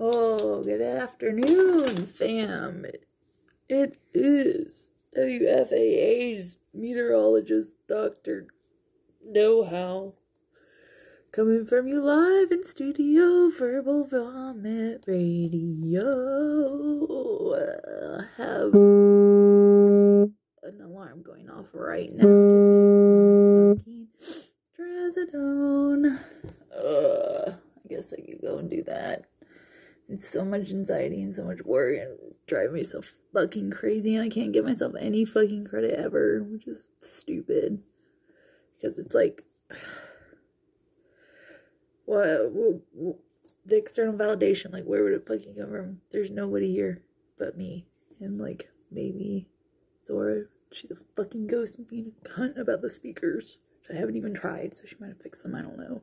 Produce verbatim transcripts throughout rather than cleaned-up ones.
Oh, good afternoon, fam. It is W F A A's meteorologist, Doctor Know-How, coming from you live in studio, Verbal Vomit Radio. I have an alarm going off right now to take my Trazodone. Uh, I guess I could go and do that. It's so much anxiety and so much worry, and it's driving me so fucking crazy, and I can't give myself any fucking credit ever, which is stupid. Because it's like, what, what, what, the external validation, like, where would it fucking come from? There's nobody here but me, and, like, maybe Zora, she's a fucking ghost and being a cunt about the speakers, which I haven't even tried, so she might have fixed them, I don't know.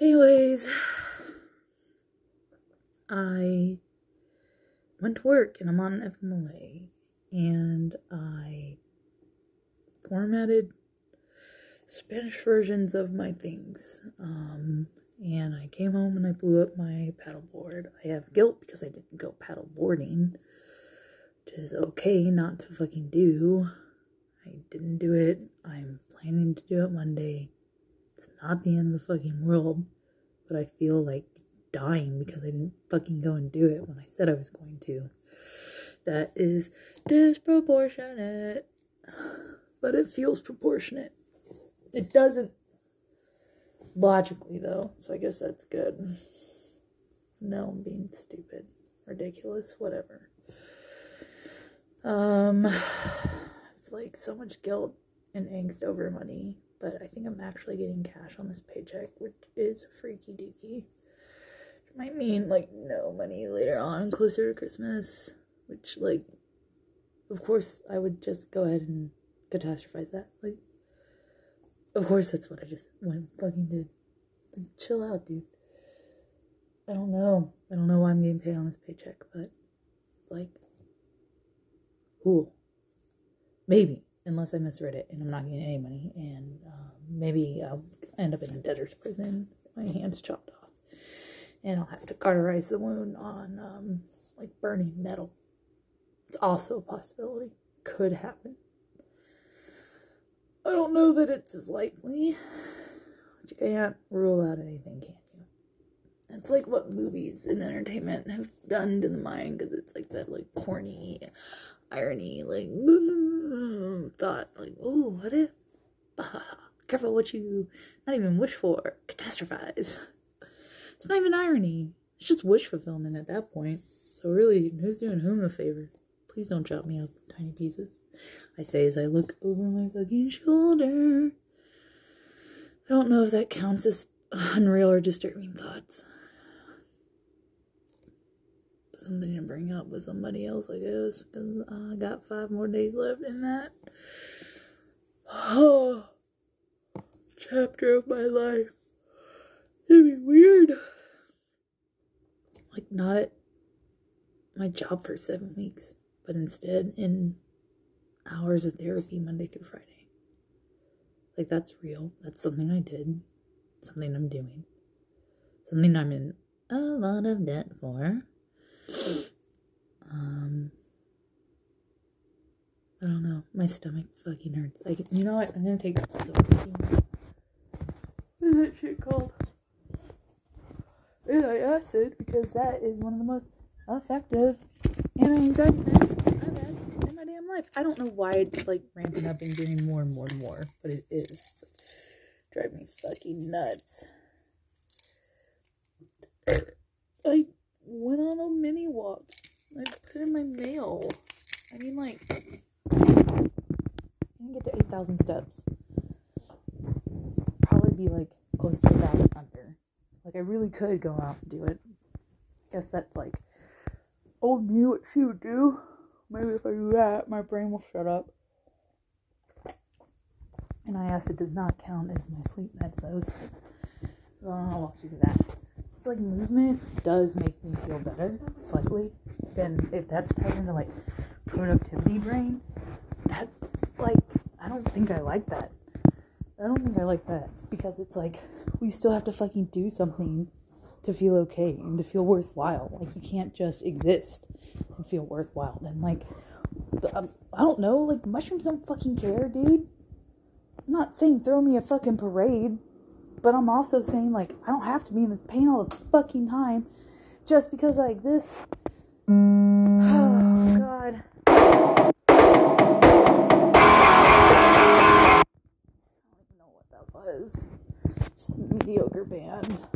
Anyways, I went to work and I'm on F M L A and I formatted Spanish versions of my things. Um, and I came home and I blew up my paddleboard. I have guilt because I didn't go paddleboarding, which is okay not to fucking do. I didn't do it. I'm planning to do it Monday. It's not the end of the fucking world, but I feel like dying because I didn't fucking go and do it when I said I was going to. That is disproportionate, but it feels proportionate. It doesn't logically, though, so I guess that's good. No, I'm being stupid, ridiculous, whatever. Um, I feel like so much guilt and angst over money, but I think I'm actually getting cash on this paycheck, which is freaky deaky. I mean, like, no money later on, closer to Christmas, which, like, of course, I would just go ahead and catastrophize that. Like, of course, that's what I just went fucking did. Like, chill out, dude. I don't know. I don't know why I'm getting paid on this paycheck, but, like, cool. Maybe, unless I misread it and I'm not getting any money, and uh, maybe I'll end up in a debtor's prison, my hands chopped off. And I'll have to cauterize the wound on, um, like, burning metal. It's also a possibility. Could happen. I don't know that it's as likely. But you can't rule out anything, can you? It's like what movies and entertainment have done to the mind. Because it's like that, like, corny, irony, like, thought. Like, oh, what if? Careful what you not even wish for. Catastrophize. It's not even irony. It's just wish fulfillment at that point. So really, who's doing whom a favor? Please don't chop me up in tiny pieces, I say as I look over my fucking shoulder. I don't know if that counts as unreal or disturbing thoughts. Something to bring up with somebody else, I guess, because I got five more days left in that oh, chapter of my life. It'd be weird. Like, not at my job for seven weeks, but instead in hours of therapy Monday through Friday. Like, that's real. That's something I did. Something I'm doing. Something I'm in a lot of debt for. Um, I don't know. My stomach fucking hurts. I can, you know what? I'm gonna take some. What is that shit called? Antacid, because that is one of the most effective anti-anxiety meds I've had in my damn life. I don't know why it's like ramping up and doing more and more and more, but it is driving me fucking nuts. I went on a mini walk. I put in my mail. I mean, like, I can get to eight thousand steps. Probably be like close to a thousand under. Like, I really could go out and do it. I guess that's like, oh, knew what she would do. Maybe if I do that, my brain will shut up. And I asked, it does not count as my sleep meds, though, so it's, I don't know how long to do that. It's like movement does make me feel better, slightly. And if that's tied into like productivity brain, that's like, I don't think I like that. I don't think I like that, because it's like, we still have to fucking do something to feel okay and to feel worthwhile. Like, you can't just exist and feel worthwhile. And, like, I don't know, like, mushrooms don't fucking care, dude. I'm not saying throw me a fucking parade, but I'm also saying, like, I don't have to be in this pain all the fucking time just because I exist. Oh, God. I don't know what that was. Just a mediocre band.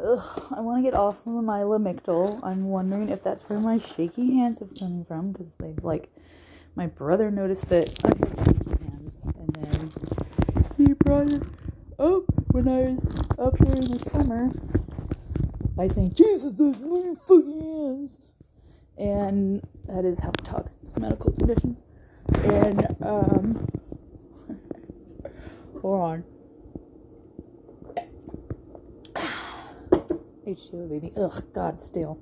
Ugh, I want to get off of my Lamictal. I'm wondering if that's where my shaky hands have come from, because they've, like, my brother noticed that I had shaky hands, and then he brought it up when I was up there in the summer by saying, Jesus, those little fucking hands! And that is how it talks, it's a medical condition. And, um, hold on. H two O, baby. Ugh, God, still.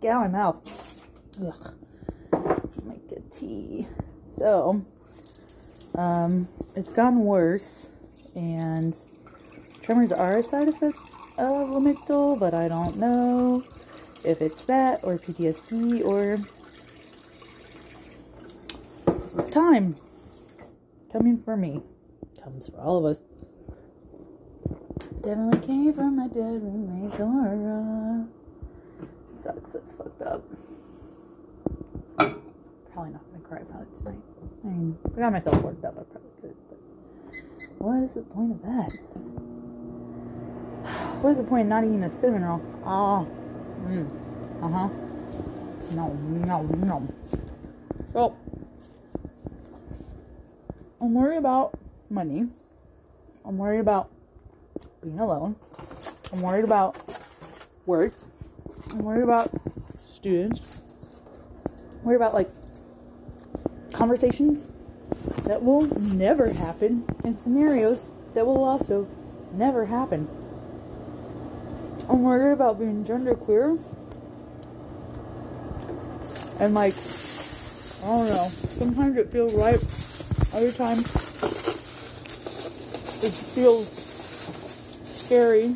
Get out of my mouth. Ugh. Make a tea. So, um, it's gotten worse, and tremors are a side effect of Lamictal, but I don't know if it's that, or P T S D, or time. Coming for me. Comes for all of us. Definitely came from my dead roommate's aura. Sucks, that's fucked up. Probably not gonna cry about it tonight. I mean, if I got myself worked up, I probably could, but what is the point of that? What is the point of not eating a cinnamon roll? Ah, oh, mm, uh huh. No, no, no. So, I'm worried about money. I'm worried about being alone. I'm worried about work. I'm worried about students. I'm worried about, like, conversations that will never happen and scenarios that will also never happen. I'm worried about being genderqueer. And, like, I don't know. Sometimes it feels right. Other times it feels scary,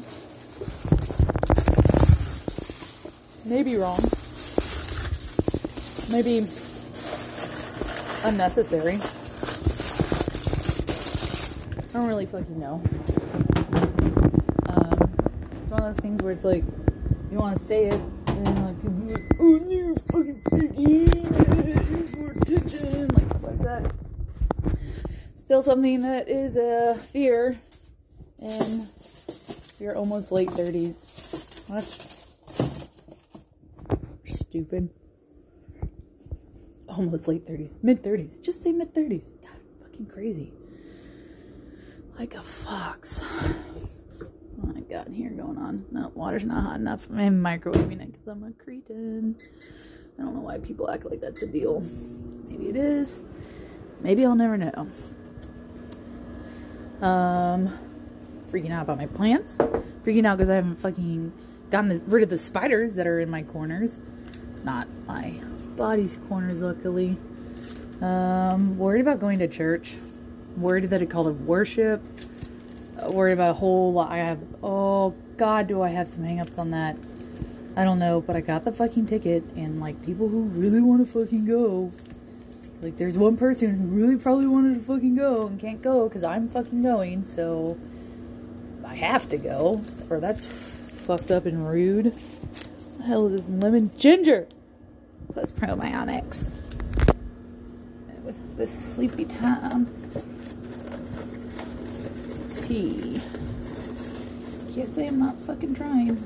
maybe wrong, maybe unnecessary, I don't really fucking know. Um, it's one of those things where it's like, you don't want to say it, and then, like, people be like, oh no, you're fucking freaking, you're for attention, like, it's like that. Still something that is a uh, fear, and you're almost late thirties. That's stupid. Almost late thirties. Mid-thirties. Just say mid-thirties. God, fucking crazy. Like a fox. What I got in here going on? No, water's not hot enough. I'm microwaving it because I'm a cretin. I don't know why people act like that's a deal. Maybe it is. Maybe I'll never know. Um... Freaking out about my plants. Freaking out because I haven't fucking gotten the, rid of the spiders that are in my corners. Not my body's corners, luckily. Um, worried about going to church. Worried that it called a worship. Uh, worried about a whole lot. I have, oh God, do I have some hangups on that. I don't know, but I got the fucking ticket, and, like, people who really want to fucking go. Like, there's one person who really probably wanted to fucking go and can't go because I'm fucking going, so I have to go, or that's fucked up and rude. What the hell is this lemon ginger? Plus probiotics. And with this sleepy time. Tea. Can't say I'm not fucking trying.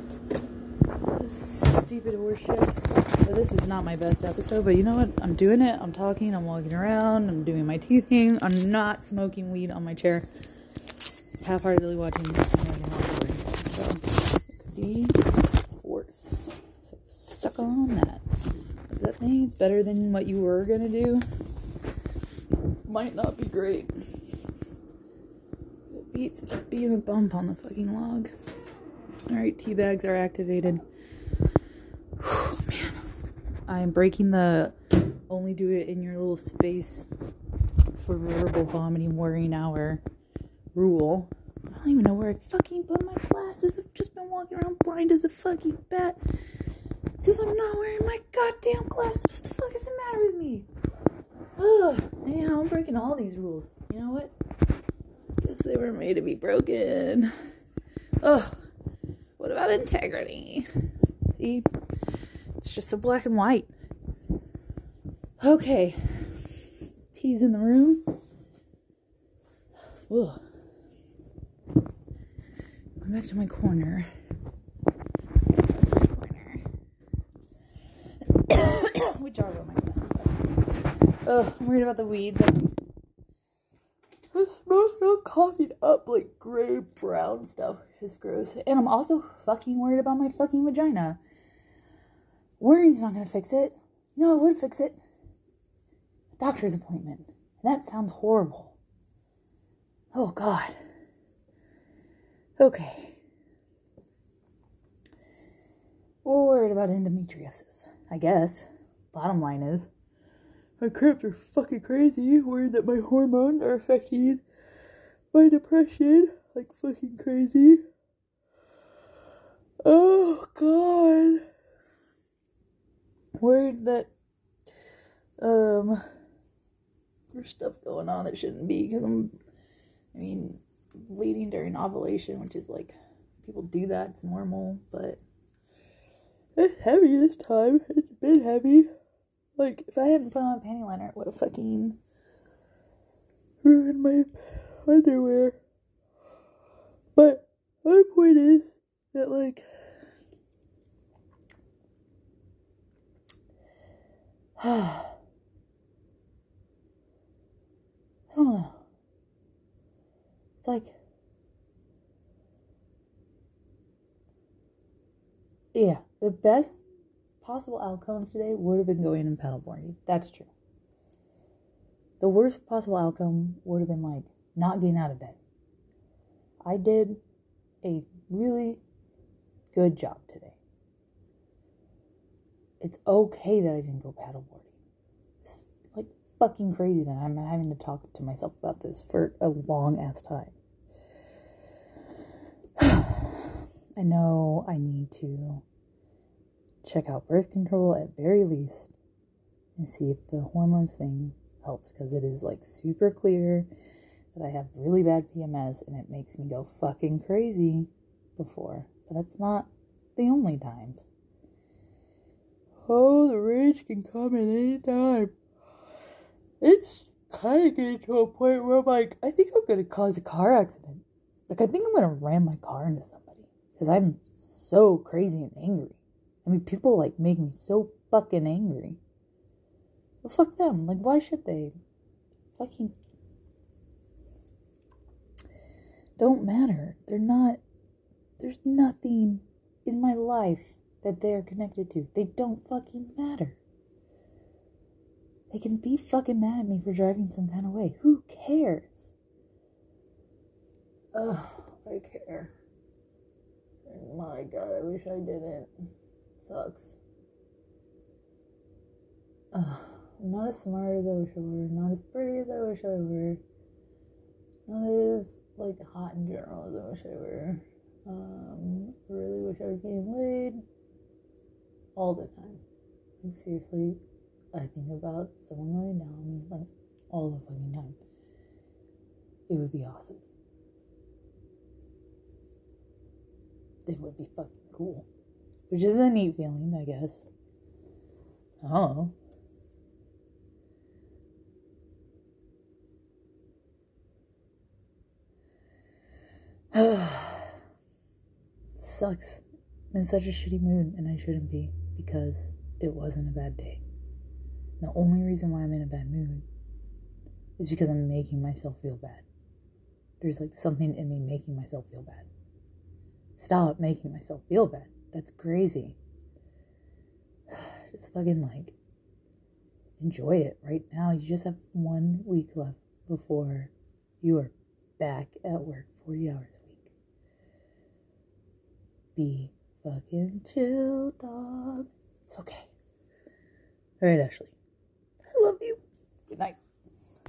This stupid worship. But this is not my best episode, but you know what? I'm doing it. I'm talking. I'm walking around. I'm doing my tea thing. I'm not smoking weed on my chair. Half-heartedly watching this, so it could be worse. So suck on that. Does that mean it's better than what you were gonna do? Might not be great. It beats being a bump on the fucking log. All right, tea bags are activated. Whew, man, I'm breaking the only do it in your little space for verbal vomiting worrying hour rule. I don't even know where I fucking put my glasses. I've just been walking around blind as a fucking bat because I'm not wearing my goddamn glasses. What the fuck is the matter with me? Ugh. Anyhow, I'm breaking all these rules. You know what? Guess they were made to be broken. Ugh. What about integrity? See? It's just so black and white. Okay. Tea's in the room. Ugh. Going back to my corner. Corner. Which are all my glasses. Ugh, I'm worried about the weed. It smells so coffeeed up, like gray brown stuff. It's gross. And I'm also fucking worried about my fucking vagina. Worrying's not gonna fix it. No, it would fix it. Doctor's appointment. That sounds horrible. Oh, God. Okay. We're worried about endometriosis, I guess. Bottom line is, my cramps are fucking crazy. Worried that my hormones are affecting my depression like fucking crazy. Oh, God. Worried that, um, there's stuff going on that shouldn't be, because I'm, I mean, bleeding during ovulation, which is like, people do that, it's normal, but it's heavy this time, it's been heavy. Like, if I hadn't put on a panty liner, it would have fucking ruined my underwear. But my point is that, like, I don't know. It's like, yeah, the best possible outcome today would have been going and paddleboarding. That's true. The worst possible outcome would have been, like, not getting out of bed. I did a really good job today. It's okay that I didn't go paddleboarding. It's like fucking crazy that I'm having to talk to myself about this for a long ass time. I know I need to check out birth control at very least and see if the hormones thing helps, because it is like super clear that I have really bad P M S and it makes me go fucking crazy before. But that's not the only times. Oh, the rage can come at any time. It's kind of getting to a point where I'm like, I think I'm going to cause a car accident. Like, I think I'm going to ram my car into somebody. Because I'm so crazy and angry. I mean, people, like, make me so fucking angry. But fuck them. Like, why should they? Fucking don't matter. They're not... There's nothing in my life that they're connected to. They don't fucking matter. They can be fucking mad at me for driving some kind of way. Who cares? Ugh, I care. Oh my God, I wish I didn't. It sucks. Ugh, I'm not as smart as I wish I were. Not as pretty as I wish I were. Not as, like, hot in general as I wish I were. Um, I really wish I was getting laid. All the time. Like, seriously, I think about someone laying down on me, like, all the fucking time. It would be awesome. It would be fucking cool. Which is a neat feeling, I guess. I don't know. It sucks. I'm in such a shitty mood, and I shouldn't be. Because it wasn't a bad day. The only reason why I'm in a bad mood is because I'm making myself feel bad. There's like something in me making myself feel bad. Stop making myself feel bad. That's crazy. Just fucking like enjoy it right now. You just have one week left before you are back at work forty hours a week. Be fucking chill, dog. It's okay. All right, Ashley. I love you. Good night.